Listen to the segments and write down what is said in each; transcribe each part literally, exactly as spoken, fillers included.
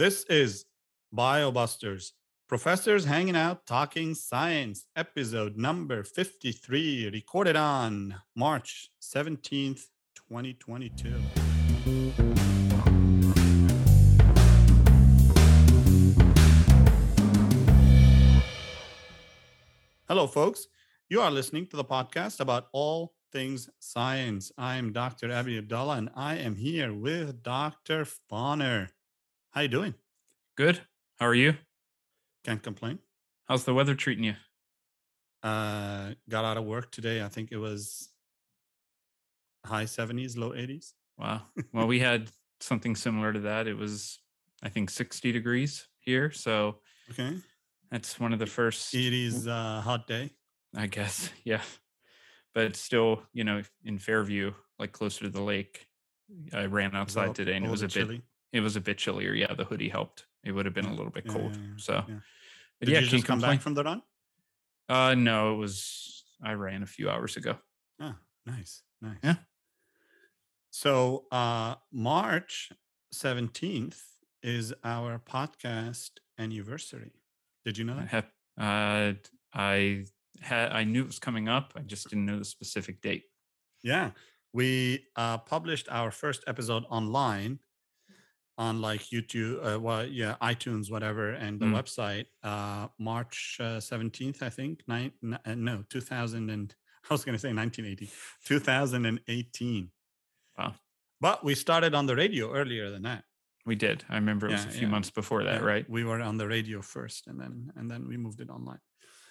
This is BioBusters, Professors Hanging Out Talking Science, episode number fifty-three, recorded on March seventeenth, twenty twenty-two. Hello, folks. You are listening to the podcast about all things science. I am Doctor Abi Abdullah, and I am here with Doctor Fauner. How you doing? Good. How are you? Can't complain. How's the weather treating you? Uh, got out of work today. I think it was high seventies, low eighties. Wow. Well, we had something similar to that. It was, I think, sixty degrees here. So okay, that's one of the first. It is a hot day, I guess. Yeah, but still, you know, in Fairview, like closer to the lake, I ran outside today, and it was a bit. It was a bit chillier. Yeah, the hoodie helped. It would have been a little bit cold. Yeah, yeah, yeah. So, yeah. But did yeah, you just come complain. back from the run? Uh, no, it was, I ran a few hours ago. Ah, nice. Nice. Yeah. So, uh, March seventeenth is our podcast anniversary. Did you know that? I have, uh, I had, I knew it was coming up. I just didn't know the specific date. Yeah. We uh, published our first episode online on like YouTube, uh, well, yeah, iTunes, whatever, and the mm. website, uh, March seventeenth, I think, nine, n- no, two thousand, and I was going to say nineteen eighty, two thousand eighteen. Wow. But we started on the radio earlier than that. We did. I remember it was yeah, a few yeah. months before that, yeah. right? We were on the radio first, and then and then we moved it online.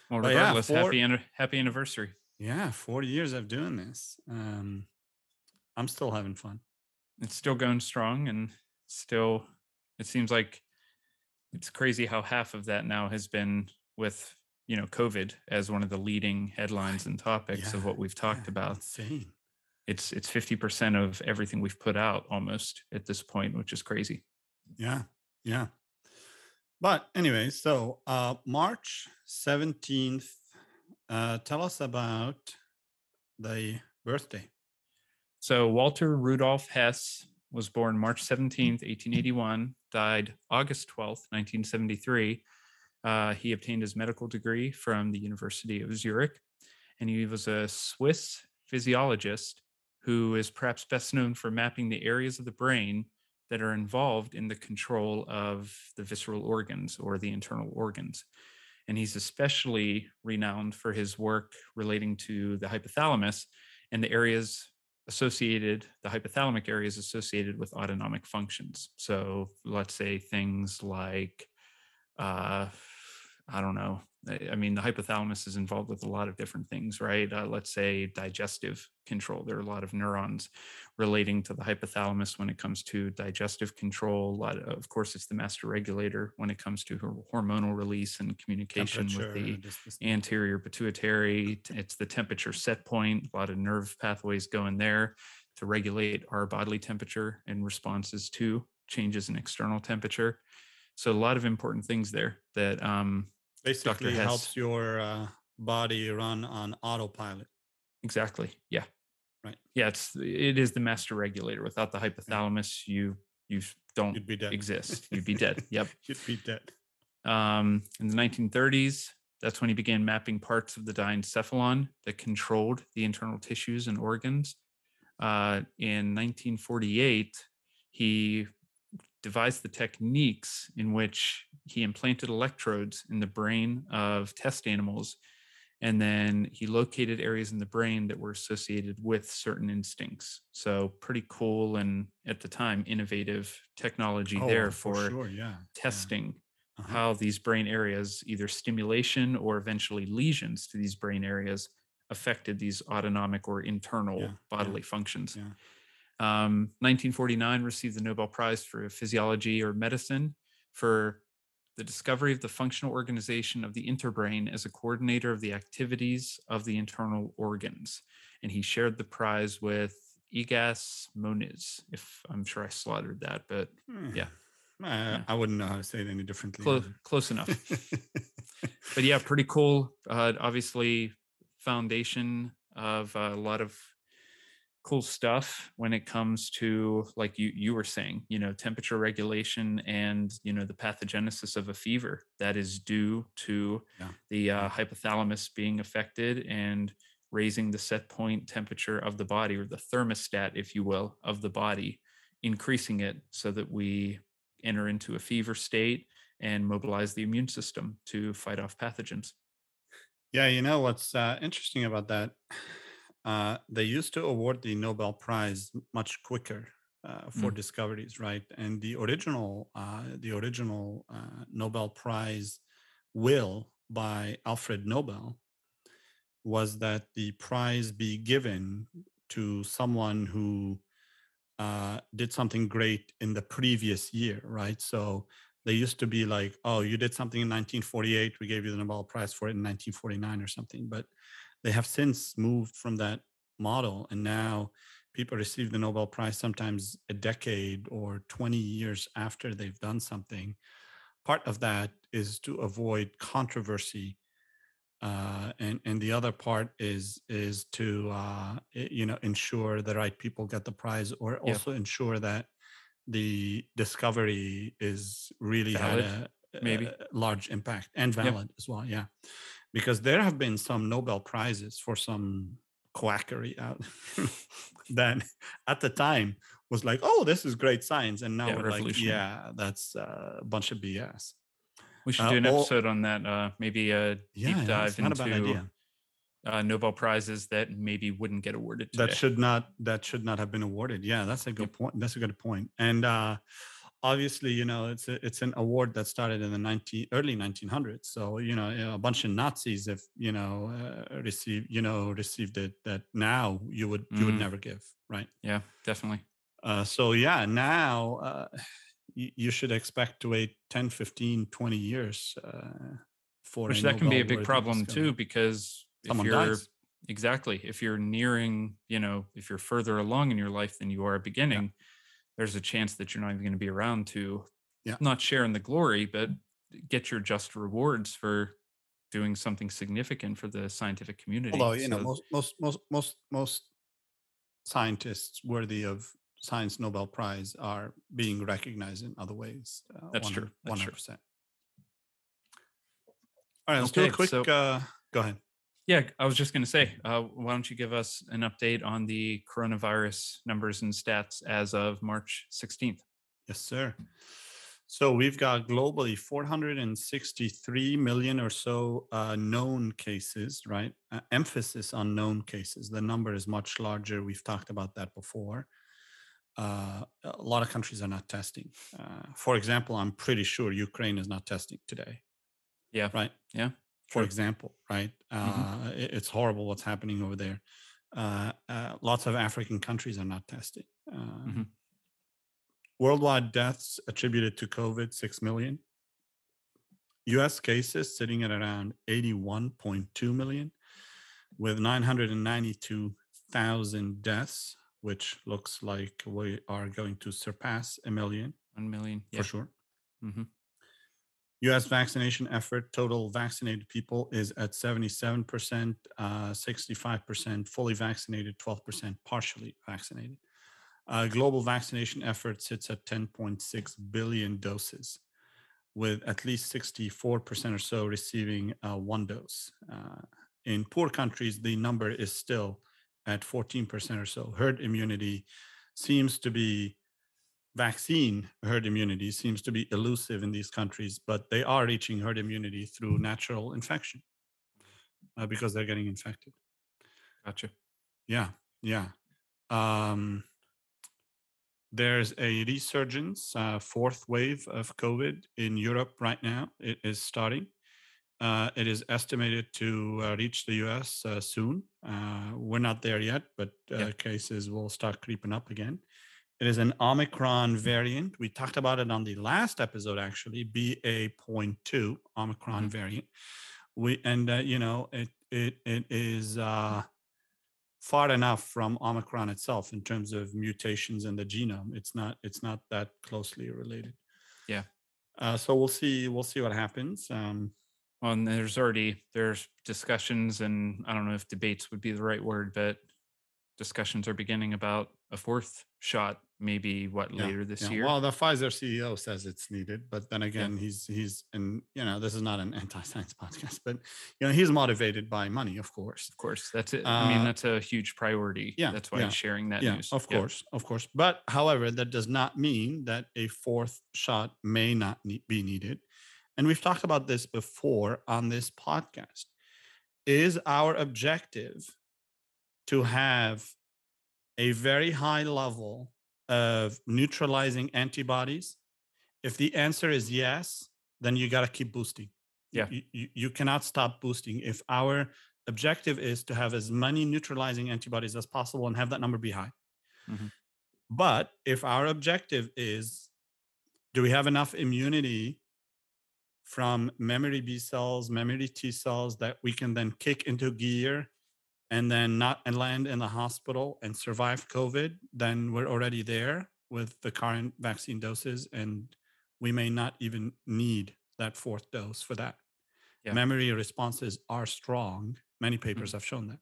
Well, but regardless, yeah, four, happy, an- happy anniversary. Yeah, four years of doing this. Um, I'm still having fun. It's still going strong, and still, it seems like it's crazy how half of that now has been with, you know, COVID as one of the leading headlines and topics yeah, of what we've talked yeah, about. Insane. It's it's fifty percent of everything we've put out almost at this point, which is crazy. Yeah, yeah. But anyway, so uh, March seventeenth, uh, tell us about the birthday. So Walter Rudolph Hess was born March seventeenth, eighteen eighty-one, died August twelfth, nineteen seventy-three. Uh, he obtained his medical degree from the University of Zurich, and he was a Swiss physiologist who is perhaps best known for mapping the areas of the brain that are involved in the control of the visceral organs or the internal organs. And he's especially renowned for his work relating to the hypothalamus and the areas associated, the hypothalamic area is associated with autonomic functions. So let's say things like, uh, I don't know, I mean, the hypothalamus is involved with a lot of different things, right? Uh, let's say digestive control. There are a lot of neurons relating to the hypothalamus when it comes to digestive control. A lot of, of course, it's the master regulator when it comes to hormonal release and communication with the anterior pituitary. It's the temperature set point. A lot of nerve pathways go in there to regulate our bodily temperature and responses to changes in external temperature. So a lot of important things there that, um, basically helps your uh, body run on autopilot. Exactly. Yeah. Right. Yeah. It's it is the master regulator. Without the hypothalamus, yeah. you you don't You'd be dead. exist. You'd be dead. Yep. You'd be dead. Um, in the nineteen thirties, that's when he began mapping parts of the diencephalon that controlled the internal tissues and organs. Uh, in nineteen forty-eight, he devised the techniques in which he implanted electrodes in the brain of test animals, and then he located areas in the brain that were associated with certain instincts. So pretty cool, and at the time innovative technology oh, there for, for sure. yeah. testing yeah. Uh-huh. how these brain areas, either stimulation or eventually lesions to these brain areas, affected these autonomic or internal yeah. bodily yeah. functions. Yeah. Um, nineteen forty-nine received the Nobel Prize for Physiology or Medicine for the discovery of the functional organization of the interbrain as a coordinator of the activities of the internal organs. And he shared the prize with Egas Moniz, if I'm sure I slaughtered that, but hmm. yeah. I, yeah. I wouldn't know how to say it any differently. Close, close enough. But yeah, pretty cool. Uh, obviously, foundation of a lot of cool stuff when it comes to, like you you were saying, you know, temperature regulation and, you know, the pathogenesis of a fever that is due to yeah. the uh, hypothalamus being affected and raising the set point temperature of the body, or the thermostat, if you will, of the body, increasing it so that we enter into a fever state and mobilize the immune system to fight off pathogens. Yeah, you know, what's uh, interesting about that, uh, they used to award the Nobel Prize much quicker uh, for mm. discoveries, right? And the original uh, the original uh, Nobel Prize will by Alfred Nobel was that the prize be given to someone who uh, did something great in the previous year, right? So they used to be like, oh, you did something in nineteen forty-eight, we gave you the Nobel Prize for it in nineteen forty-nine or something. But they have since moved from that model. And now people receive the Nobel Prize sometimes a decade or twenty years after they've done something. Part of that is to avoid controversy. Uh, and, and the other part is is to, uh, you know, ensure the right people get the prize, or also yeah. ensure that the discovery is really valid, had a, maybe. a large impact and valid yep. as well. Yeah. Because there have been some Nobel Prizes for some quackery out that at the time was like, oh, this is great science. And now yeah, we're like, yeah, that's a bunch of B S. We should do an uh, well, episode on that, uh, maybe a deep yeah, dive yeah, into uh, Nobel Prizes that maybe wouldn't get awarded today. That should not that should not have been awarded. Yeah, that's a good yeah. point. That's a good point. And uh, obviously, you know, it's a, it's an award that started in the nineteen, early nineteen hundreds. So, you know, a bunch of Nazis, if you know, uh, received you know received it that now you would you mm. would never give, right? Yeah, definitely. Uh, so yeah, now. Uh, you should expect to wait ten, fifteen, twenty years uh, for which that can be a big problem too, because if you're exactly if you're nearing, you know, if you're further along in your life than you are at beginning, yeah. there's a chance that you're not even going to be around to yeah. not share in the glory, but get your just rewards for doing something significant for the scientific community. Although you so, know, most most most most most scientists worthy of Science Nobel Prize are being recognized in other ways. Uh, That's true. That's one hundred percent. True. All right, let's okay, do a quick, so, uh, go ahead. Yeah, I was just going to say, uh, why don't you give us an update on the coronavirus numbers and stats as of March sixteenth? Yes, sir. So we've got globally four hundred sixty-three million or so uh, known cases, right? Uh, emphasis on known cases. The number is much larger. We've talked about that before. Uh, a lot of countries are not testing. Uh, for example, I'm pretty sure Ukraine is not testing today. Yeah. Right? Yeah. For sure. example, right? Uh, mm-hmm. It's horrible what's happening over there. Uh, uh, lots of African countries are not testing. Uh, mm-hmm. Worldwide deaths attributed to COVID, six million. U S cases sitting at around eighty-one point two million with nine hundred ninety-two thousand deaths, which looks like we are going to surpass a million. One million. For yeah. sure. Mm-hmm. U S vaccination effort, total vaccinated people is at seventy-seven percent, uh, sixty-five percent fully vaccinated, twelve percent partially vaccinated. Uh, global vaccination effort sits at ten point six billion doses, with at least sixty-four percent or so receiving uh, one dose. Uh, in poor countries, the number is still at fourteen percent or so. Herd immunity seems to be, vaccine herd immunity seems to be elusive in these countries, but they are reaching herd immunity through natural infection uh, because they're getting infected. Gotcha. Yeah, yeah. Um, there's a resurgence, uh, fourth wave of COVID in Europe right now. It is starting. Uh, it is estimated to uh, reach the U S uh, soon. Uh, we're not there yet, but uh, yeah. cases will start creeping up again. It is an Omicron variant. We talked about it on the last episode, actually, B A point two, Omicron mm-hmm. variant. We and, uh, you know, it it it is uh, far enough from Omicron itself in terms of mutations in the genome. It's not, it's not that closely related. Yeah. Uh, so we'll see. We'll see what happens. Um, Well, and there's already, there's discussions and I don't know if debates would be the right word, but discussions are beginning about a fourth shot, maybe what yeah, later this yeah. year. Well, the Pfizer C E O says it's needed, but then again, yeah. he's he's and you know, this is not an anti-science podcast, but you know, he's motivated by money, of course. Of course, that's it. Uh, I mean, that's a huge priority. Yeah, that's why yeah, he's sharing that yeah, news. Of course, yeah. of course. But however, that does not mean that a fourth shot may not need, be needed. And we've talked about this before on this podcast. Is our objective to have a very high level of neutralizing antibodies? If the answer is yes, then you got to keep boosting. Yeah. You, you, you cannot stop boosting. If our objective is to have as many neutralizing antibodies as possible and have that number be high. Mm-hmm. But if our objective is, do we have enough immunity from memory B cells, memory T cells that we can then kick into gear and then not and land in the hospital and survive COVID, then we're already there with the current vaccine doses, and we may not even need that fourth dose for that. Yeah. Memory responses are strong. Many papers mm-hmm. have shown that.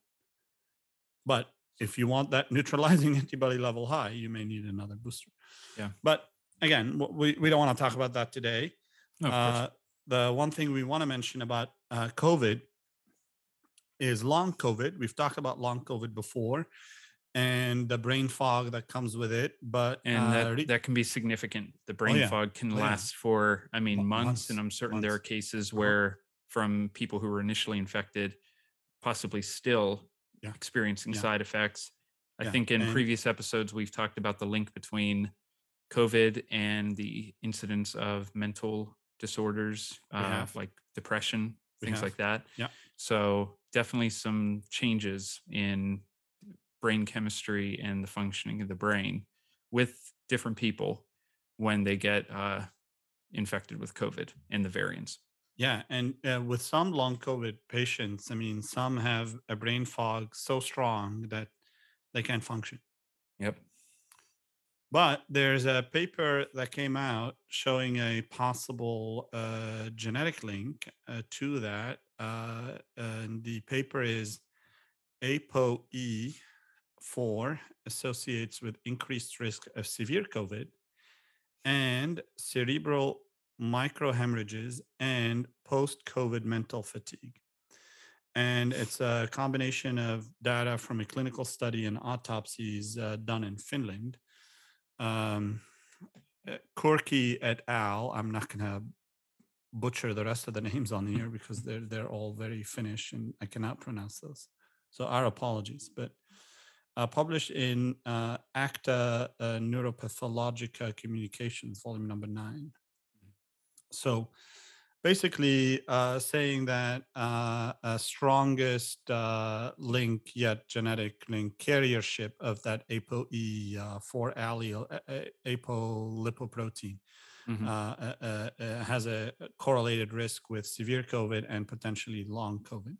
But if you want that neutralizing antibody level high, you may need another booster. Yeah. But again, we, we don't want to talk about that today. No, uh, the one thing we want to mention about uh, COVID is long COVID. We've talked about long COVID before and the brain fog that comes with it. But and uh, that, re- that can be significant. The brain oh, yeah. fog can oh, last yeah. for, I mean, months. months and I'm certain months. there are cases where from people who were initially infected, possibly still yeah. experiencing yeah. side effects. I yeah. think in and previous episodes, we've talked about the link between COVID and the incidence of mental disorders, uh, like depression, things like that. Yeah. So definitely some changes in brain chemistry and the functioning of the brain with different people when they get uh, infected with COVID and the variants. Yeah. And uh, with some long COVID patients, I mean, some have a brain fog so strong that they can't function. Yep. But there's a paper that came out showing a possible uh, genetic link uh, to that. Uh, and the paper is A P O E four associates with increased risk of severe COVID and cerebral microhemorrhages and post-COVID mental fatigue. And it's a combination of data from a clinical study and autopsies uh, done in Finland. Um, Corky et al. I'm not going to butcher the rest of the names on here because they're they're all very Finnish and I cannot pronounce those. So our apologies. But uh, published in uh, Acta uh, Neuropathologica Communications, volume number nine. So basically uh, saying that uh, a strongest uh, link yet genetic link carriership of that A P O E four uh, allele, a- a- apolipoprotein mm-hmm. uh, uh, uh, has a correlated risk with severe COVID and potentially long COVID.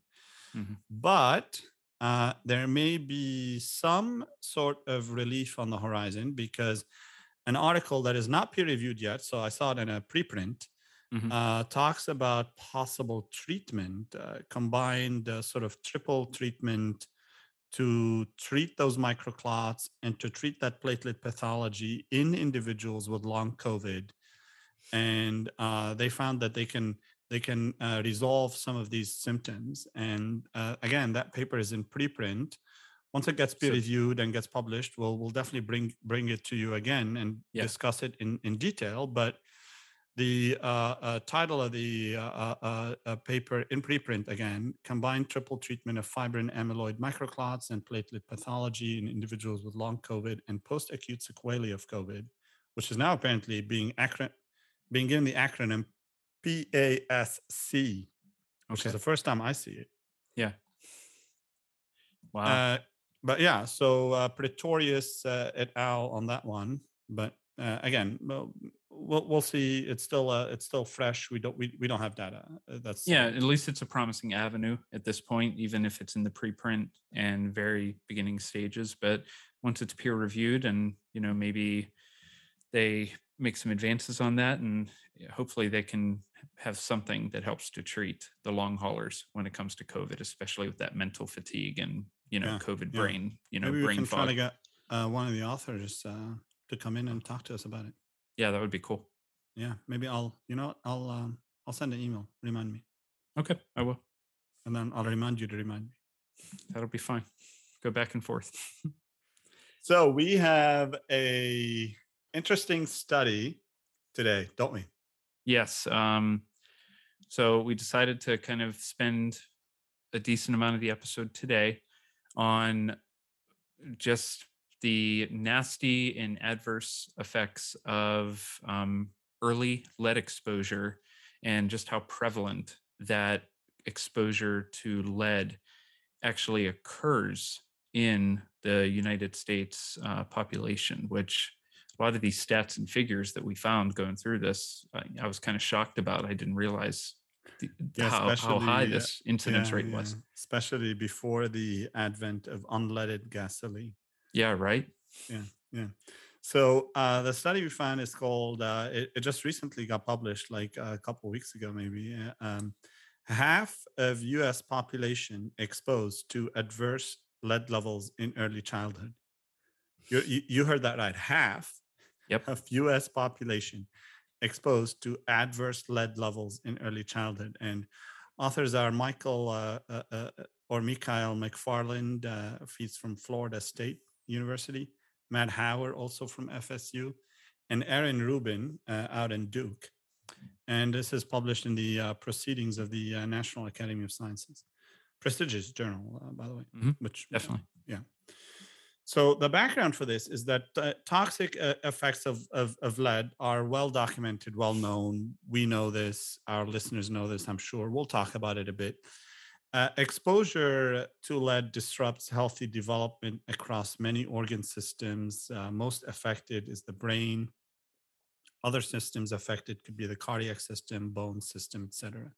Mm-hmm. But uh, there may be some sort of relief on the horizon because an article that is not peer reviewed yet, so I saw it in a preprint, Mm-hmm. Uh, talks about possible treatment, uh, combined uh, sort of triple treatment to treat those microclots and to treat that platelet pathology in individuals with long COVID. And uh, they found that they can they can uh, resolve some of these symptoms. And uh, again, that paper is in preprint. Once it gets peer reviewed and gets published, we'll we'll definitely bring bring it to you again and yeah. discuss it in, in detail. But The uh, uh, title of the uh, uh, uh, paper in preprint, again, combined triple treatment of fibrin amyloid microclots and platelet pathology in individuals with long COVID and post-acute sequelae of COVID, which is now apparently being acron- being given the acronym P A S C, which okay. is the first time I see it. Yeah. Wow. Uh, but yeah, so uh, Pretorius uh, et al. On that one, but uh, again, well, We'll we'll see. It's still uh, it's still fresh. We don't we, we don't have data. That's yeah. At least it's a promising avenue at this point, even if it's in the preprint and very beginning stages. But once it's peer reviewed, and you know maybe they make some advances on that, and hopefully they can have something that helps to treat the long haulers when it comes to COVID, especially with that mental fatigue and you know, yeah, COVID yeah. brain, you know, Maybe brain fog. Maybe we can fog. try to get uh, one of the authors uh, to come in and talk to us about it. Yeah, that would be cool. Yeah. Maybe I'll, you know, I'll, um, I'll send an email. Remind me. Okay, I will. And then I'll remind you to remind me. That'll be fine. Go back and forth. So we have a interesting study today, don't we? Yes. Um, so we decided to kind of spend a decent amount of the episode today on just the nasty and adverse effects of um, early lead exposure and just how prevalent that exposure to lead actually occurs in the United States uh, population, which a lot of these stats and figures that we found going through this, I, I was kind of shocked about. I didn't realize the, yeah, how, how high this incidence yeah, rate yeah. was. Especially before the advent of unleaded gasoline. Yeah, right? Yeah, yeah. So uh, the study we found is called, uh, it, it just recently got published like a couple of weeks ago, maybe. Um, half of U S population exposed to adverse lead levels in early childhood. You, you, you heard that right. Half yep. of U S population exposed to adverse lead levels in early childhood. And authors are Michael uh, uh, uh, or Mikhail McFarland. Uh, he's from Florida State University. Matt Hauer, also from F S U. And Aaron Rubin uh, out in Duke. And this is published in the uh, Proceedings of the uh, National Academy of Sciences. Prestigious journal, uh, by the way. Mm-hmm. Which Definitely. Uh, yeah. So the background for this is that uh, toxic uh, effects of, of, of lead are well-documented, well-known. We know this. Our listeners know this, I'm sure. We'll talk about it a bit. Uh, exposure to lead disrupts healthy development across many organ systems. Uh, most affected is the brain. Other systems affected could be the cardiac system, bone system, et cetera.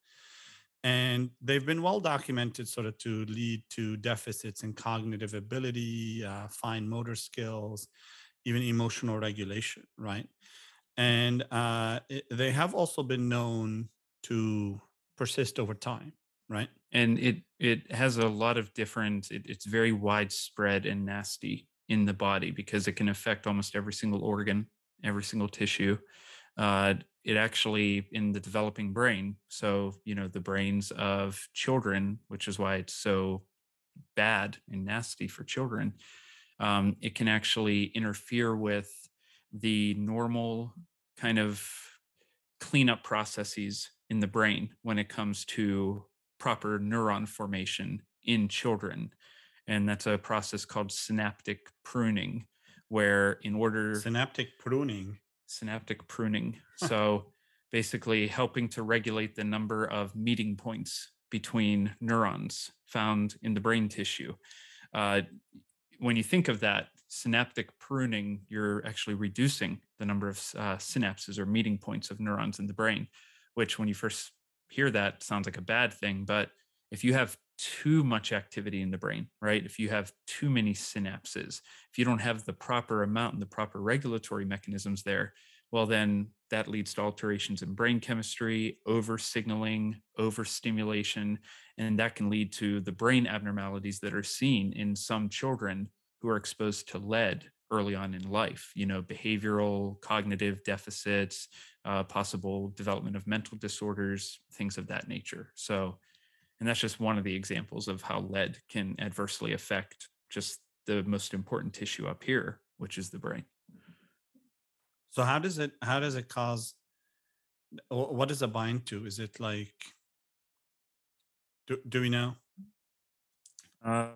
And they've been well documented sort of to lead to deficits in cognitive ability, uh, fine motor skills, even emotional regulation, right? And uh, it, they have also been known to persist over time, right? And it it has a lot of different, it, it's very widespread and nasty in the body because it can affect almost every single organ, every single tissue. Uh, it actually in the developing brain. So, you know, the brains of children, which is why it's so bad and nasty for children. Um, it can actually interfere with the normal kind of cleanup processes in the brain when it comes to proper neuron formation in children. And that's a process called synaptic pruning, where in order... Synaptic pruning. Synaptic pruning. So basically helping to regulate the number of meeting points between neurons found in the brain tissue. Uh, when you think of that, synaptic pruning, you're actually reducing the number of uh, synapses or meeting points of neurons in the brain, which when you first hear that sounds like a bad thing. But if you have too much activity in the brain, right? If you have too many synapses, if you don't have the proper amount and the proper regulatory mechanisms there, well, then that leads to alterations in brain chemistry, over signaling, overstimulation, and that can lead to the brain abnormalities that are seen in some children who are exposed to lead early on in life, you know, behavioral, cognitive deficits, uh, possible development of mental disorders, things of that nature. So And that's just one of the examples of how lead can adversely affect just the most important tissue up here, which is the brain. So how does it, how does it cause, what does it bind to? Is it like, do, do we know? Uh,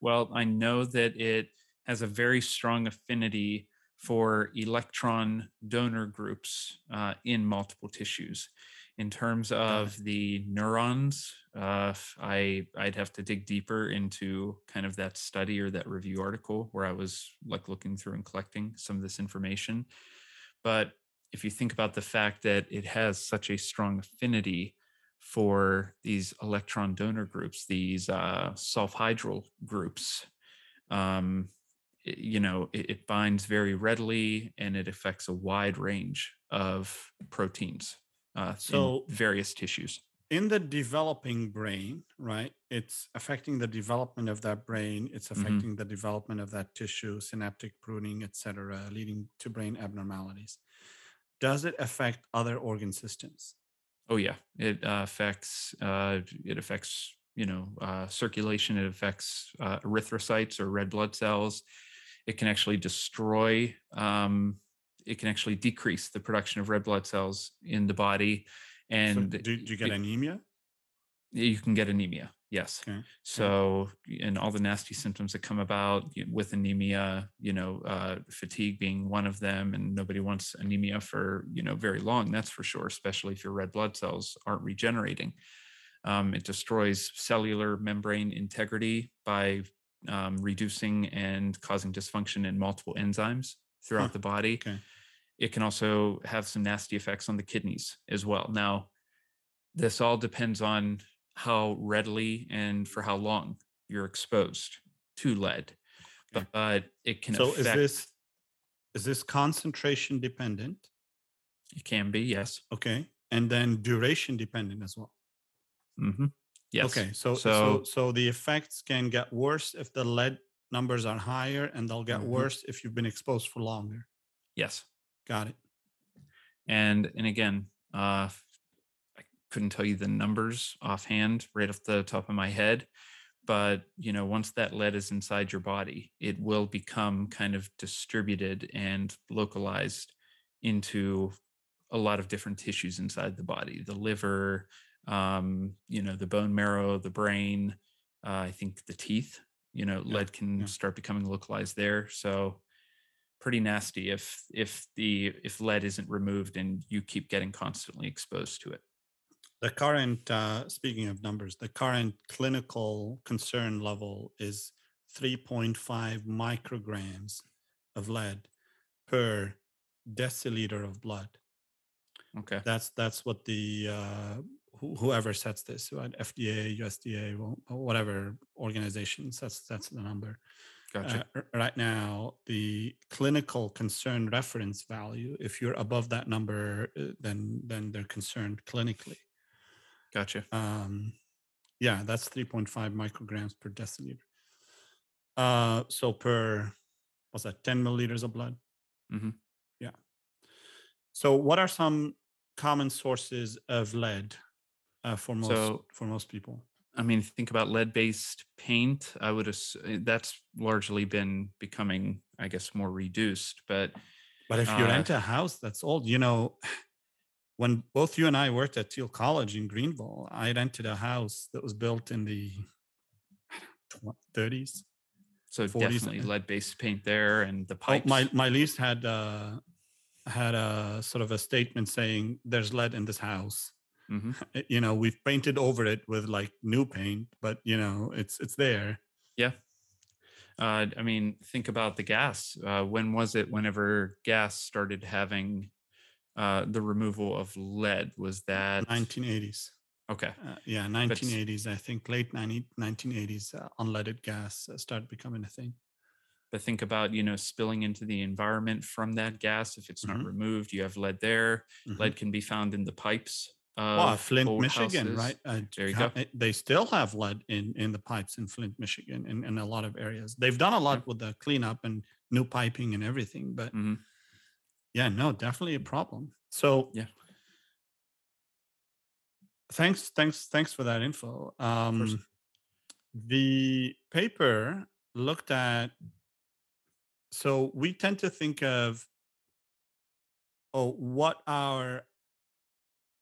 well, I know that it has a very strong affinity for electron donor groups uh, in multiple tissues. In terms of the neurons, uh, I, I'd have to dig deeper into kind of that study or that review article where I was like looking through and collecting some of this information. But if you think about the fact that it has such a strong affinity for these electron donor groups, these uh, sulfhydryl groups, um, it, you know, it, it binds very readily and it affects a wide range of proteins. Uh, so various tissues. in the developing brain, right? It's affecting the development of that brain. It's affecting mm-hmm. the development of that tissue, synaptic pruning, et cetera, leading to brain abnormalities. Does it affect other organ systems? Oh, yeah. It uh, affects, uh, it affects, you know, uh, circulation. It affects uh, erythrocytes or red blood cells. It can actually destroy, um, it can actually decrease the production of red blood cells in the body. And so do, do you get it, anemia? You can get anemia, yes. Okay. So, and all the nasty symptoms that come about with anemia, you know, uh, fatigue being one of them, and nobody wants anemia for, you know, very long, that's for sure, especially if your red blood cells aren't regenerating. Um, it destroys cellular membrane integrity by um, reducing and causing dysfunction in multiple enzymes throughout huh. the body. Okay. It can also have some nasty effects on the kidneys as well. Now, this all depends on how readily and for how long you're exposed to lead, okay. but uh, it can so affect. So is this, is this concentration dependent? It can be, yes. Okay. And then duration dependent as well. Mm-hmm. Yes. Okay. So, so, so, so the effects can get worse if the lead numbers are higher, and they'll get mm-hmm. worse if you've been exposed for longer. Yes. Got it. And and again, uh, I couldn't tell you the numbers offhand right off the top of my head, but you know, once that lead is inside your body, it will become kind of distributed and localized into a lot of different tissues inside the body: the liver, um, you know, the bone marrow, the brain. Uh, I think the teeth. You know, yeah, lead can yeah. start becoming localized there. So. Pretty nasty if if the if lead isn't removed and you keep getting constantly exposed to it. The current, uh, speaking of numbers, the current clinical concern level is three point five micrograms of lead per deciliter of blood. Okay, that's that's what the uh, wh- whoever sets this, right? F D A, U S D A, whatever organization sets that's the number. Gotcha. Uh, right now, the clinical concern reference value, if you're above that number, then then they're concerned clinically. Gotcha. Um, yeah, that's three point five micrograms per deciliter. Uh, so per, what's that, ten milliliters of blood? Mm-hmm. Yeah. So what are some common sources of lead uh, for most so, for most people? I mean, think about lead-based paint. I would assume that's largely been becoming, I guess, more reduced. But but if you uh, rent a house that's old, you know, when both you and I worked at Teal College in Greenville, I rented a house that was built in the thirties. So forties, definitely lead-based paint there, and the pipes. Oh, my my lease had uh, had a sort of a statement saying there's lead in this house. Mm-hmm. You know, we've painted over it with like new paint, but you know, it's it's there. Yeah. Uh, I mean, think about the gas. Uh, when was it? Whenever gas started having uh, the removal of lead, was that nineteen eighties? Okay. Uh, yeah, nineteen eighties. But, I think late nineteen eighties, uh, unleaded gas started becoming a thing. But think about, you know, spilling into the environment from that gas. If it's not mm-hmm. removed, you have lead there. Mm-hmm. Lead can be found in the pipes. Uh, wow, Flint, Michigan, houses. Right? Uh, there you ha- go. They still have lead in, in the pipes in Flint, Michigan, and in a lot of areas. They've done a lot yeah. with the cleanup and new piping and everything, but mm-hmm. yeah, no, definitely a problem. So yeah, thanks, thanks, thanks for that info. Um, the paper looked at. So we tend to think of, oh, what our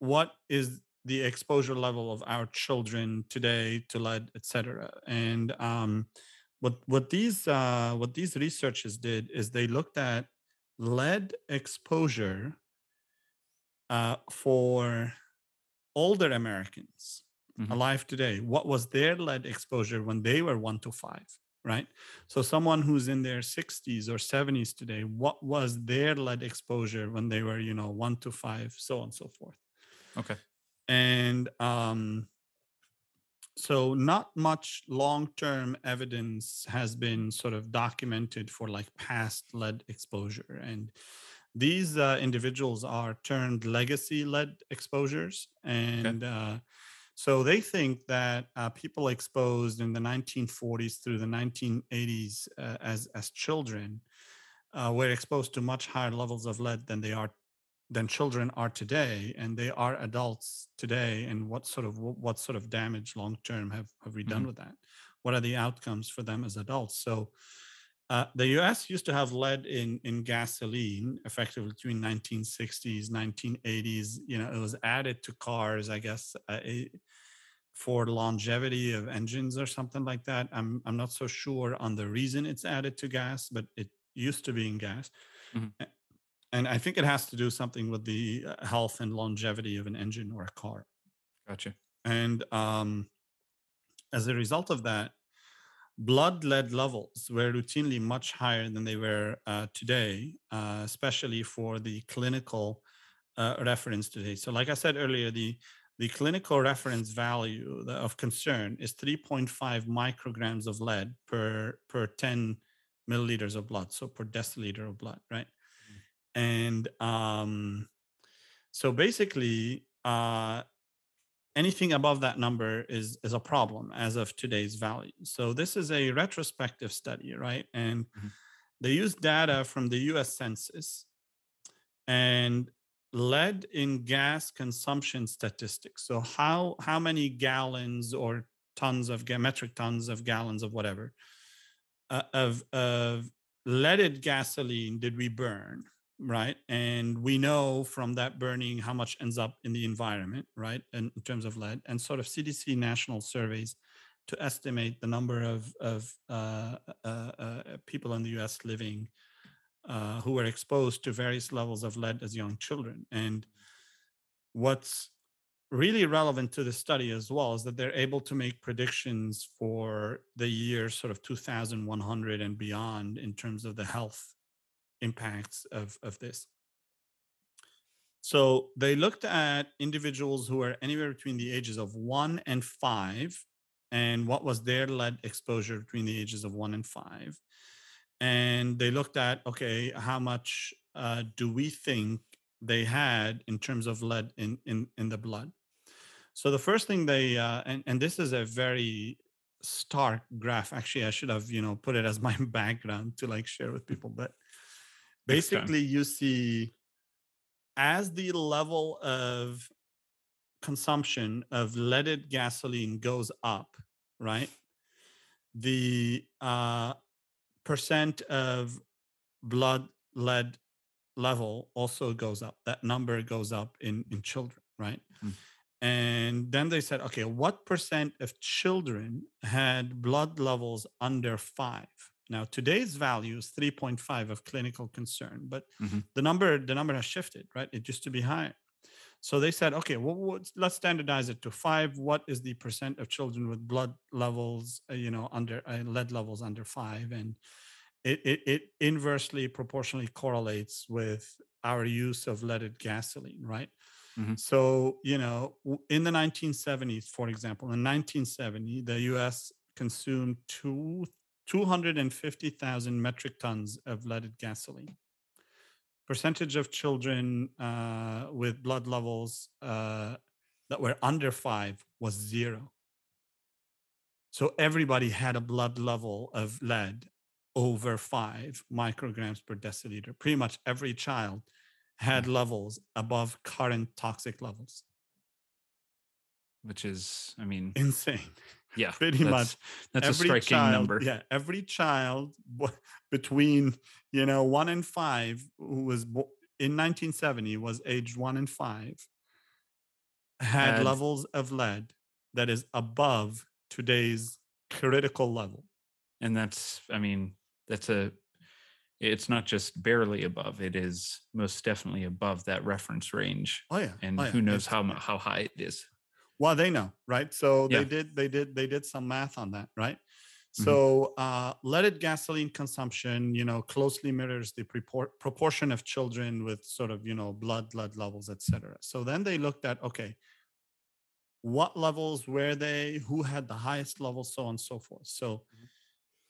what is the exposure level of our children today to lead, et cetera? And um, what what these uh, what these researchers did is they looked at lead exposure uh, for older Americans mm-hmm. alive today. What was their lead exposure when they were one to five, right? So someone who's in their sixties or seventies today, what was their lead exposure when they were, you know, one to five, so on and so forth. Okay. And um, so not much long-term evidence has been sort of documented for like past lead exposure. And these uh, individuals are termed legacy lead exposures. And okay. uh, So they think that uh, people exposed in the nineteen forties through the nineteen eighties uh, as as children uh, were exposed to much higher levels of lead than they are than children are today, and they are adults today. And what sort of what sort of damage long term have, have we done mm-hmm. with that? What are the outcomes for them as adults? So uh, the U S used to have lead in, in gasoline, effectively between nineteen sixties, nineteen eighties. You know, it was added to cars, I guess, uh, for longevity of engines or something like that. I'm I'm not so sure on the reason it's added to gas, but it used to be in gas. Mm-hmm. And I think it has to do something with the health and longevity of an engine or a car. Gotcha. And um, as a result of that, blood lead levels were routinely much higher than they were uh, today, uh, especially for the clinical uh, reference today. So like I said earlier, the, the clinical reference value of concern is three point five micrograms of lead per, per ten milliliters of blood, so per deciliter of blood, right? And um, so basically, uh, anything above that number is, is a problem as of today's value. So this is a retrospective study, right? And mm-hmm. they used data from the U S Census and lead in gas consumption statistics. So how, how many gallons or tons of metric tons of gallons of whatever uh, of, of leaded gasoline did we burn? Right. And we know from that burning how much ends up in the environment, right, in terms of lead, and sort of C D C national surveys to estimate the number of, of uh, uh, uh, people in the U S living uh, who were exposed to various levels of lead as young children. And what's really relevant to the study as well is that they're able to make predictions for the year sort of two thousand one hundred and beyond in terms of the health impacts of, of this. So they looked at individuals who were anywhere between the ages of one and five, and what was their lead exposure between the ages of one and five. And they looked at, okay, how much uh, do we think they had in terms of lead in, in, in the blood? So the first thing they, uh, and, and this is a very stark graph. Actually, I should have, you know, put it as my background to like share with people, but basically, you see as the level of consumption of leaded gasoline goes up, right, the uh, percent of blood lead level also goes up. That number goes up in, in children, right? Mm. And then they said, okay, what percent of children had blood levels under five? Now, today's value is three point five of clinical concern, but mm-hmm. the number the number has shifted, right? It used to be higher. So they said, okay, well, let's standardize it to five. What is the percent of children with blood levels, you know, under uh, lead levels under five? And it, it, it inversely proportionally correlates with our use of leaded gasoline, right? Mm-hmm. So, you know, in the nineteen seventies, for example, in nineteen seventy, the U S consumed two. two hundred fifty thousand metric tons of leaded gasoline. Percentage of children uh, with blood levels uh, that were under five was zero. So everybody had a blood level of lead over five micrograms per deciliter. Pretty much every child had levels above current toxic levels. Which is, I mean... insane. Yeah, pretty that's, much. That's every a striking child, number. Yeah, every child between, you know, one and five who was bo- in nineteen seventy was aged one and five had and levels of lead that is above today's critical level. And that's, I mean, that's a, it's not just barely above, it is most definitely above that reference range. Oh yeah. And oh, yeah. who knows it's, how how high it is. Well, they know, right? So yeah. they did, they did, they did some math on that, right? Mm-hmm. So uh, leaded gasoline consumption, you know, closely mirrors the prepor- proportion of children with sort of, you know, blood lead levels, et cetera. So then they looked at, okay, what levels were they? Who had the highest level? So on and so forth. So mm-hmm.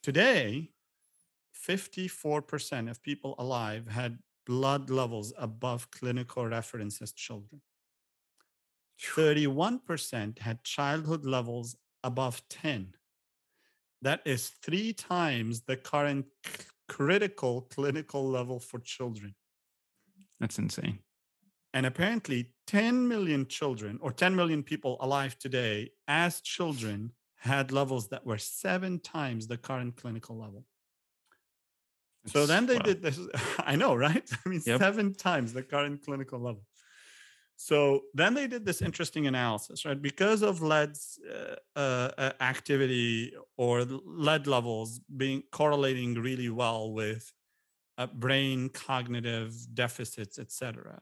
today, fifty-four percent of people alive had blood levels above clinical reference as children. thirty-one percent had childhood levels above ten. That is three times the current c- critical clinical level for children. That's insane. And apparently ten million children or ten million people alive today as children had levels that were seven times the current clinical level. That's, so then they wow. did this. I know, right? I mean, yep. seven times the current clinical level. So then they did this interesting analysis, right? Because of lead's uh, uh, activity or lead levels being correlating really well with uh, brain cognitive deficits, et cetera.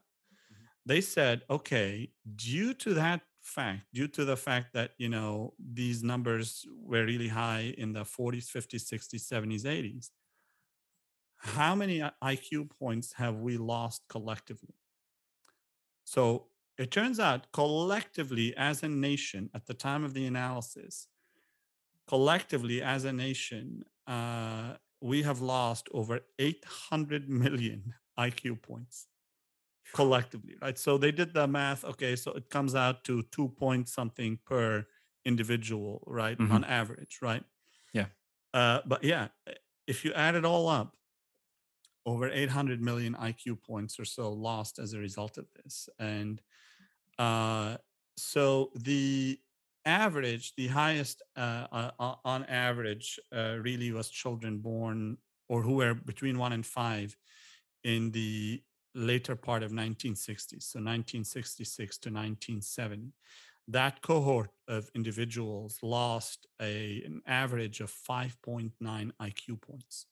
They said, okay, due to that fact, due to the fact that, you know, these numbers were really high in the forties, fifties, sixties, seventies, eighties, how many I Q points have we lost collectively? So it turns out collectively as a nation at the time of the analysis, collectively as a nation, uh, we have lost over eight hundred million I Q points. Collectively, right? So they did the math. Okay, so it comes out to two point something per individual, right? Mm-hmm. On average, right? Yeah. Uh, but yeah, if you add it all up, over eight hundred million I Q points or so lost as a result of this. And uh, so the average, the highest uh, uh, on average uh, really was children born or who were between one and five in the later part of nineteen sixties, so nineteen sixty-six to nineteen seventy, that cohort of individuals lost a, an average of five point nine I Q points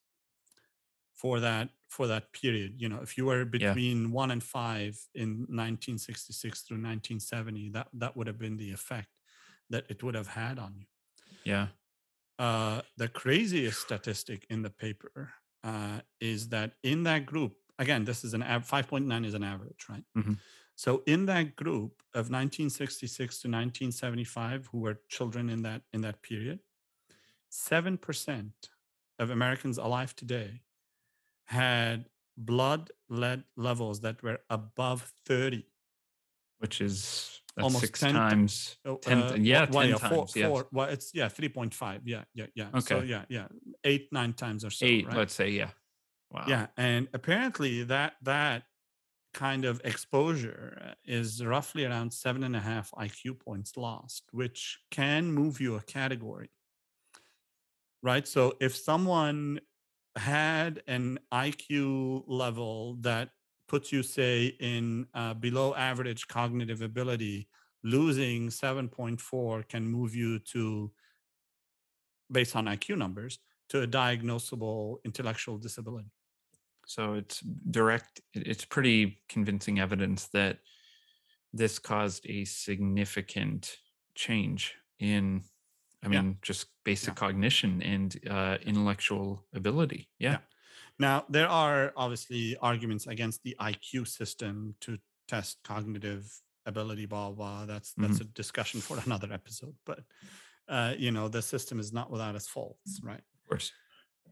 for that for that period. You know, if you were between yeah. one and five in nineteen sixty-six through nineteen seventy, that that would have been the effect that it would have had on you. Yeah. Uh, the craziest statistic in the paper uh, is that in that group. Again, this is an av- five point nine is an average, right? Mm-hmm. So in that group of nineteen sixty-six to nineteen seventy-five, who were children in that in that period, seven percent of Americans alive today had blood lead levels that were above thirty. Which is almost six ten times. T- ten, uh, yeah, well, ten yeah, four, times. Four, yes. Well, it's, yeah, three point five. Yeah, yeah, yeah. Okay. So, yeah, yeah. Eight, nine times or so. Eight, right? Let's say, yeah. Wow. Yeah, and apparently that that kind of exposure is roughly around seven and a half I Q points lost, which can move you a category, right? So if someone had an I Q level that puts you, say, in uh, below average cognitive ability, losing seven point four can move you to, based on I Q numbers, to a diagnosable intellectual disability. So it's direct, it's pretty convincing evidence that this caused a significant change in, I mean, yeah. just basic yeah. cognition and uh, intellectual ability. Yeah. yeah. Now, there are obviously arguments against the I Q system to test cognitive ability, blah, blah. That's, that's mm-hmm. a discussion for another episode. But, uh, you know, the system is not without its faults, right? Of course.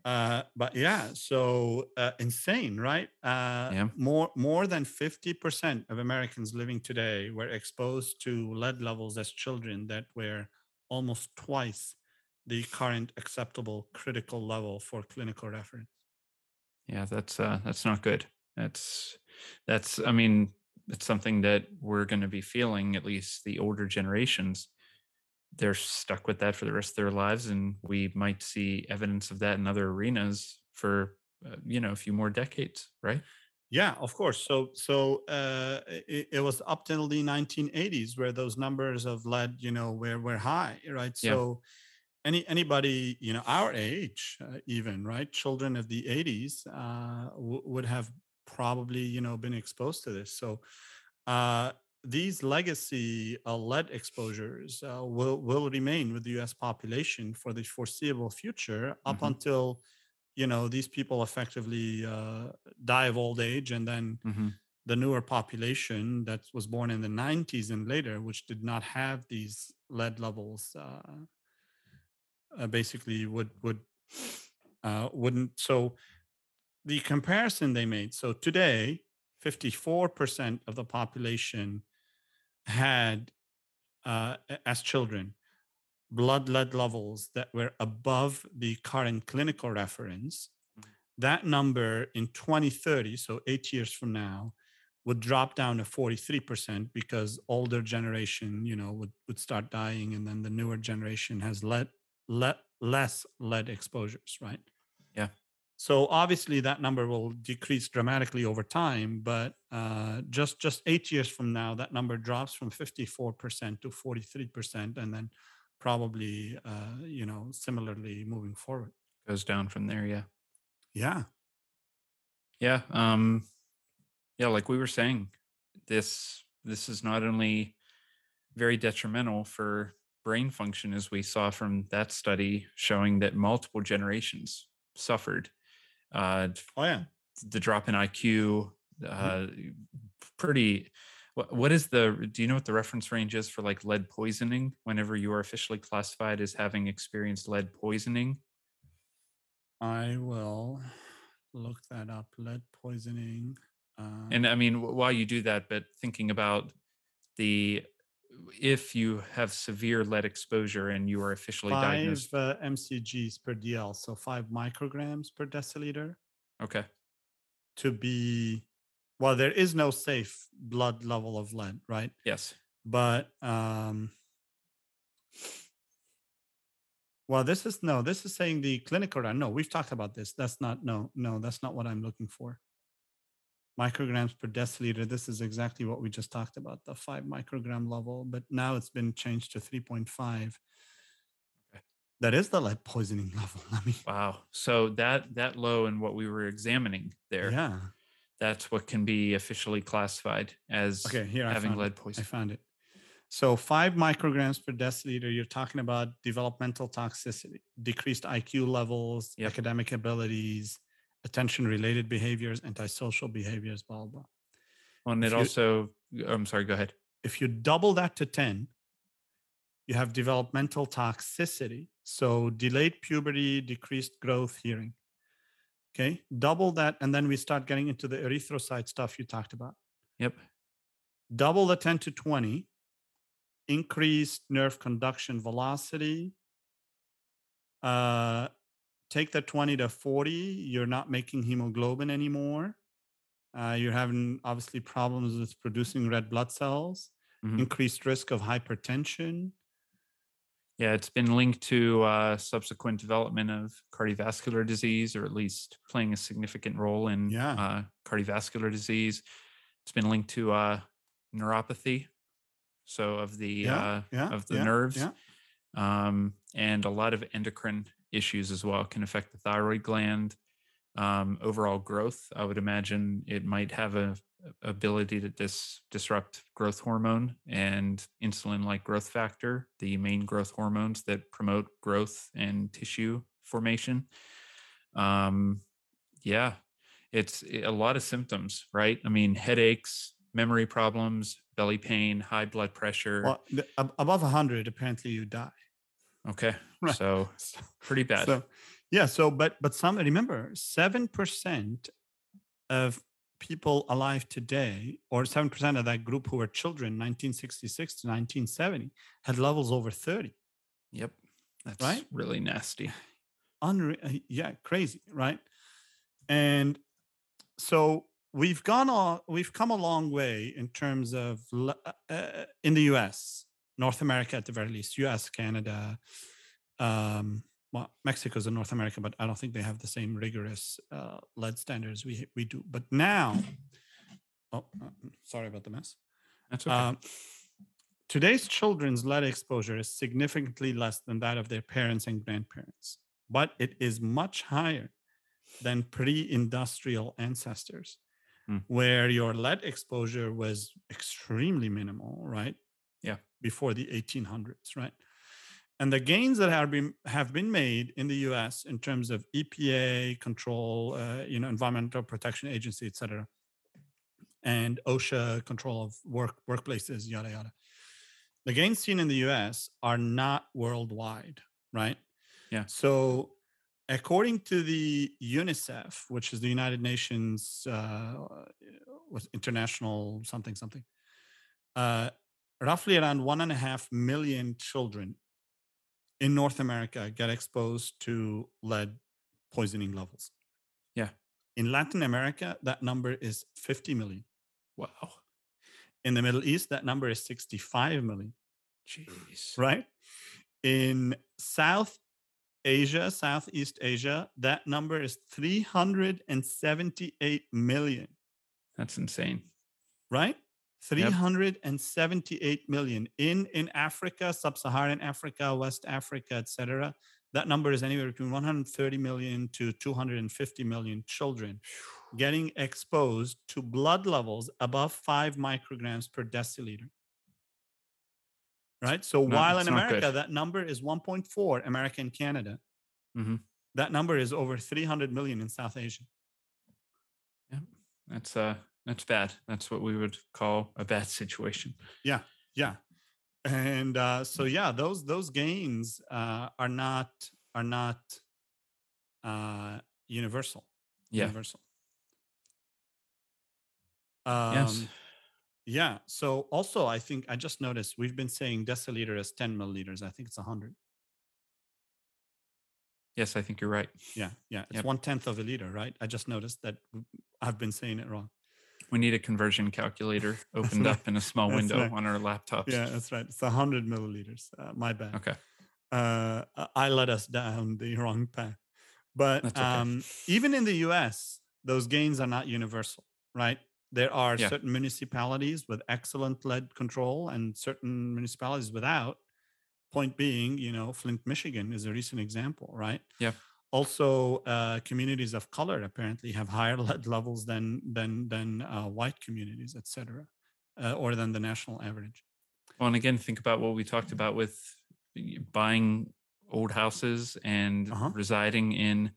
Uh, but yeah, so uh, insane, right? Uh, yeah. More more than fifty percent of Americans living today were exposed to lead levels as children that were almost twice the current acceptable critical level for clinical reference. Yeah, that's uh, that's not good. That's that's I mean, it's something that we're going to be feeling, at least the older generations. They're stuck with that for the rest of their lives, and we might see evidence of that in other arenas for uh, you know a few more decades, right? Yeah, of course. So, so uh, it, it was up till the nineteen eighties where those numbers of lead, you know, were were high, right? So, yeah. any anybody, you know, our age, uh, even right, children of the eighties uh, w- would have probably, you know, been exposed to this. So. Uh, These legacy uh, lead exposures uh, will, will remain with the U S population for the foreseeable future up mm-hmm. until, you know, these people effectively uh, die of old age. And then mm-hmm. the newer population that was born in the nineties and later, which did not have these lead levels, uh, uh, basically would, would, uh, wouldn't. So the comparison they made, so today, fifty-four percent of the population had uh, as children, blood lead levels that were above the current clinical reference, that number in twenty thirty, so eight years from now, would drop down to forty-three percent because older generation, you know, would, would start dying, and then the newer generation has lead, lead, less lead exposures, right? Yeah. So obviously that number will decrease dramatically over time, but uh, just, just eight years from now, that number drops from fifty-four percent to forty-three percent, and then probably, uh, you know, similarly moving forward. Goes down from there, yeah. Yeah. Yeah. Um, yeah, like we were saying, this this is not only very detrimental for brain function, as we saw from that study showing that multiple generations suffered. Uh, oh, yeah. The drop in I Q, uh, pretty... What is the, do you know what the reference range is for like lead poisoning whenever you are officially classified as having experienced lead poisoning? I will look that up, lead poisoning. Um, and I mean, while you do that, but thinking about the, if you have severe lead exposure and you are officially five, diagnosed. Five uh, M C Gs per D L, so five micrograms per deciliter. Okay. To be... Well, there is no safe blood level of lead, right? Yes. But, um, well, this is, no, this is saying the clinical, no, we've talked about this. That's not, no, no, that's not what I'm looking for. Micrograms per deciliter, this is exactly what we just talked about, the five microgram level, but now it's been changed to three point five. That is the lead poisoning level. I mean, wow. So that, that low in what we were examining there. Yeah. That's what can be officially classified as okay, here, having lead poisoning. I found it. So five micrograms per deciliter, you're talking about developmental toxicity, decreased I Q levels, yep. academic abilities, attention-related behaviors, antisocial behaviors, blah, blah. Well, and if it you, also, I'm sorry, go ahead. If you double that to ten, you have developmental toxicity. So delayed puberty, decreased growth, hearing. Okay, double that, and then we start getting into the erythrocyte stuff you talked about. Yep. Double the ten to twenty, increased nerve conduction velocity. Uh, take the twenty to forty, you're not making hemoglobin anymore. Uh, you're having, obviously, problems with producing red blood cells. Mm-hmm. Increased risk of hypertension. Yeah, it's been linked to uh, subsequent development of cardiovascular disease, or at least playing a significant role in yeah. uh, cardiovascular disease. It's been linked to uh, neuropathy, so of the yeah, uh, yeah, of the yeah, nerves, yeah. Um, and a lot of endocrine issues as well. It can affect the thyroid gland, um, overall growth. I would imagine it might have a ability to dis- disrupt growth hormone and insulin-like growth factor, the main growth hormones that promote growth and tissue formation. Um, yeah, it's a lot of symptoms, right? I mean, headaches, memory problems, belly pain, high blood pressure. Well, above one hundred, apparently you die. Okay, right. So pretty bad. So, yeah, so but but some remember, seven percent of people alive today, or seven percent of that group who were children, nineteen sixty-six to nineteen seventy, had levels over thirty. Yep. That's right? Really nasty. Unre- yeah, crazy, right? And so we've gone on, we've come a long way in terms of, uh, in the U S, North America at the very least, U S, Canada, um, well, Mexico's in North America, but I don't think they have the same rigorous uh, lead standards we we do. But now, oh, sorry about the mess. That's okay. Um, today's children's lead exposure is significantly less than that of their parents and grandparents, but it is much higher than pre-industrial ancestors, mm. where your lead exposure was extremely minimal, right? Yeah. Before the eighteen hundreds, right? And the gains that have been have been made in the U S in terms of E P A control, uh, you know, Environmental Protection Agency, et cetera, and OSHA control of work workplaces, yada yada. The gains seen in the U S are not worldwide, right? Yeah. So, according to the UNICEF, which is the United Nations uh, international something something. Uh, roughly around one and a half million children in North America get exposed to lead poisoning levels. Yeah. In Latin America, that number is fifty million. Wow. In the Middle East, that number is sixty-five million. Jeez. Right? In South Asia, Southeast Asia, that number is three hundred seventy-eight million. That's insane. Right? three hundred seventy-eight million. In in Africa, Sub-Saharan Africa, West Africa, et cetera, that number is anywhere between one hundred thirty million to two hundred fifty million children getting exposed to blood levels above five micrograms per deciliter. Right? So no, while in America, that number is one point four, America and Canada, mm-hmm. that number is over three hundred million in South Asia. Yeah, that's uh, that's bad. That's what we would call a bad situation. Yeah, yeah. And uh, so, yeah, those those gains uh, are not are not uh, universal. Yeah. Universal. Um, yes. Yeah. So also, I think I just noticed we've been saying deciliter as ten milliliters. I think it's one hundred. Yes, I think you're right. Yeah. Yeah. It's yep. one tenth of a liter, right? I just noticed that I've been saying it wrong. We need a conversion calculator opened right. up in a small window right. on our laptops. Yeah, that's right. It's one hundred milliliters. Uh, my bad. Okay. Uh, I led us down the wrong path. But okay. um, even in the U S, those gains are not universal, right? There are yeah. certain municipalities with excellent lead control and certain municipalities without. Point being, you know, Flint, Michigan is a recent example, right? Yeah. Also, uh, communities of color apparently have higher lead levels than than than uh, white communities, et cetera, uh, or than the national average. Well, and again, think about what we talked about with buying old houses and uh-huh. residing in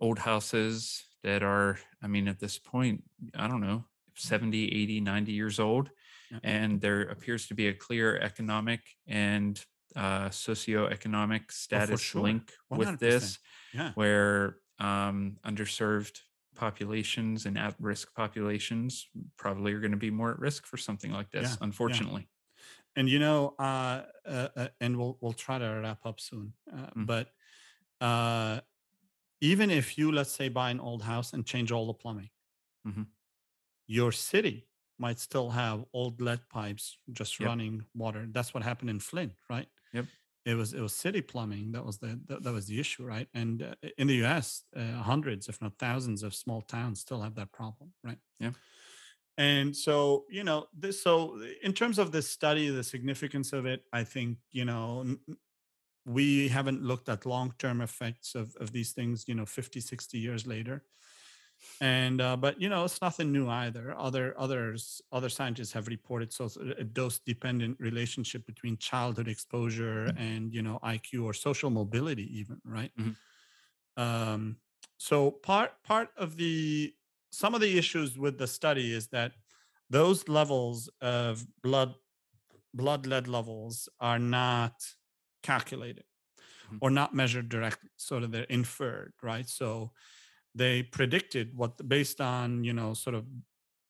old houses that are, I mean, at this point, I don't know, seventy, eighty, ninety years old. Yeah. And there appears to be a clear economic and uh, socioeconomic status oh, sure. link one hundred percent. With this, yeah. where um, underserved populations and at-risk populations probably are going to be more at risk for something like this, yeah. unfortunately. Yeah. And, you know, uh, uh, uh, and we'll we'll try to wrap up soon, uh, mm. but uh, even if you, let's say, buy an old house and change all the plumbing, mm-hmm. your city might still have old lead pipes just yep. running water. That's what happened in Flint, right? Yep. It was it was city plumbing that was the that, that was the issue, right? And uh, in the U S, uh, hundreds, if not thousands, of small towns still have that problem, right? Yeah. And so you know, this, so in terms of this study, the significance of it, I think you know, we haven't looked at long-term effects of of these things, you know, fifty, sixty years later. And uh, but you know, it's nothing new either. Other others, other scientists have reported so a dose-dependent relationship between childhood exposure mm-hmm. and you know I Q or social mobility, even right. Mm-hmm. Um, so part part of the some of the issues with the study is that those levels of blood blood lead levels are not calculated mm-hmm. or not measured directly. Sort of they're inferred, right? So. They predicted what, based on, you know, sort of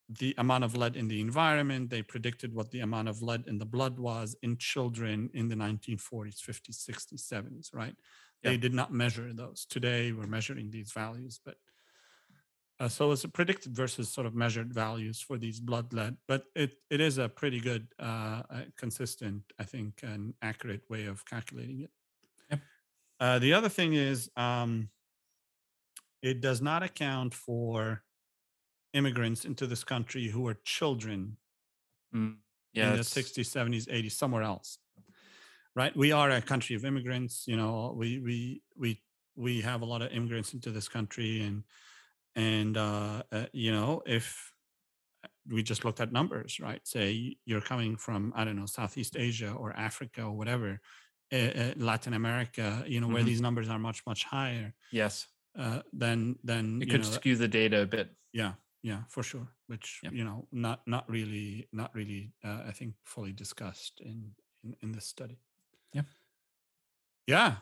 the amount of lead in the environment, they predicted what the amount of lead in the blood was in children in the nineteen forties, fifties, sixties, seventies, right? Yeah. They did not measure those. Today, we're measuring these values. But uh, so it's a predicted versus sort of measured values for these blood lead. But it it is a pretty good, uh, consistent, I think, and accurate way of calculating it. Yeah. Uh, the other thing is... Um, It does not account for immigrants into this country who were children mm, yeah, in the sixties, seventies, eighties, somewhere else, right? We are a country of immigrants. You know, we we we we have a lot of immigrants into this country, and and uh, uh, you know, if we just looked at numbers, right? Say you're coming from I don't know Southeast Asia or Africa or whatever, uh, uh, Latin America, you know, mm-hmm. where these numbers are much much higher. Yes. Uh, then, then it could know, skew the data a bit. Yeah, yeah, for sure. Which yeah. you know, not not really, not really. Uh, I think fully discussed in, in in this study. Yeah, yeah.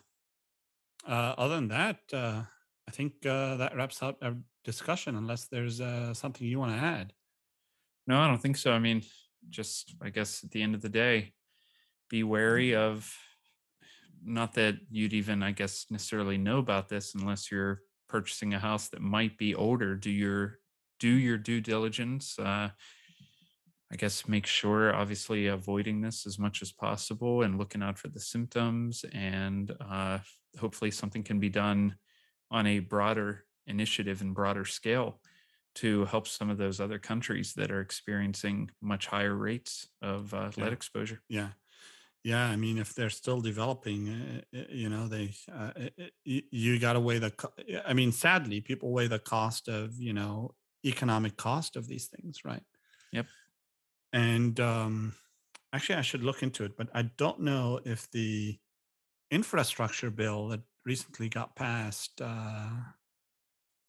Uh, other than that, uh, I think uh, that wraps up our discussion. Unless there's uh, something you want to add. No, I don't think so. I mean, just, I guess, at the end of the day, be wary of, not that you'd even, I guess, necessarily know about this unless you're purchasing a house that might be older. Do your do your due diligence. Uh, I guess make sure, obviously, avoiding this as much as possible and looking out for the symptoms. And uh, hopefully something can be done on a broader initiative and broader scale to help some of those other countries that are experiencing much higher rates of uh, yeah. lead exposure. Yeah. Yeah. I mean, if they're still developing, uh, you know, they, uh, you, you got to weigh the, co- I mean, sadly, people weigh the cost of, you know, economic cost of these things. Right. Yep. And um, actually, I should look into it, but I don't know if the infrastructure bill that recently got passed uh,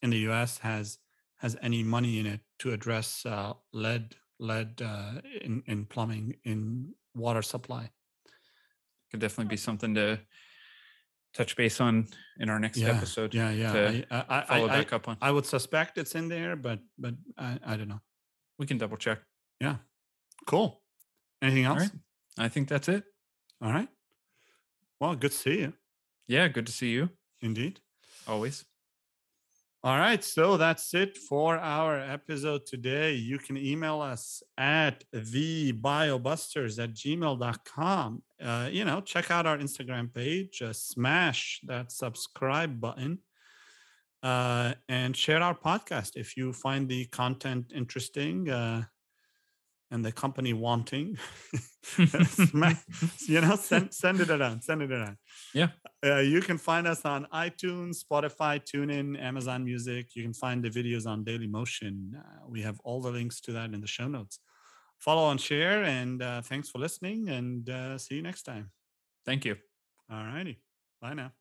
in the U S has has any money in it to address uh, lead lead uh, in in plumbing, in water supply. Could definitely be something to touch base on in our next yeah, episode. Yeah, yeah. To I, I, follow I, back I, up on. I would suspect it's in there, but but I, I don't know. We can double check. Yeah. Cool. Anything else? Right. I think that's it. All right. Well, good to see you. Yeah, good to see you. Indeed. Always. All right. So that's it for our episode today. You can email us at thebiobusters at gmail dot com. Uh, you know, check out our Instagram page. Uh, smash that subscribe button. Uh, and share our podcast if you find the content interesting. Uh, and the company wanting, you know, send, send it around, send it around. Yeah. Uh, you can find us on iTunes, Spotify, TuneIn, Amazon Music. You can find the videos on DailyMotion. Uh, we have all the links to that in the show notes. Follow and share, and uh, thanks for listening, and uh, see you next time. Thank you. All righty. Bye now.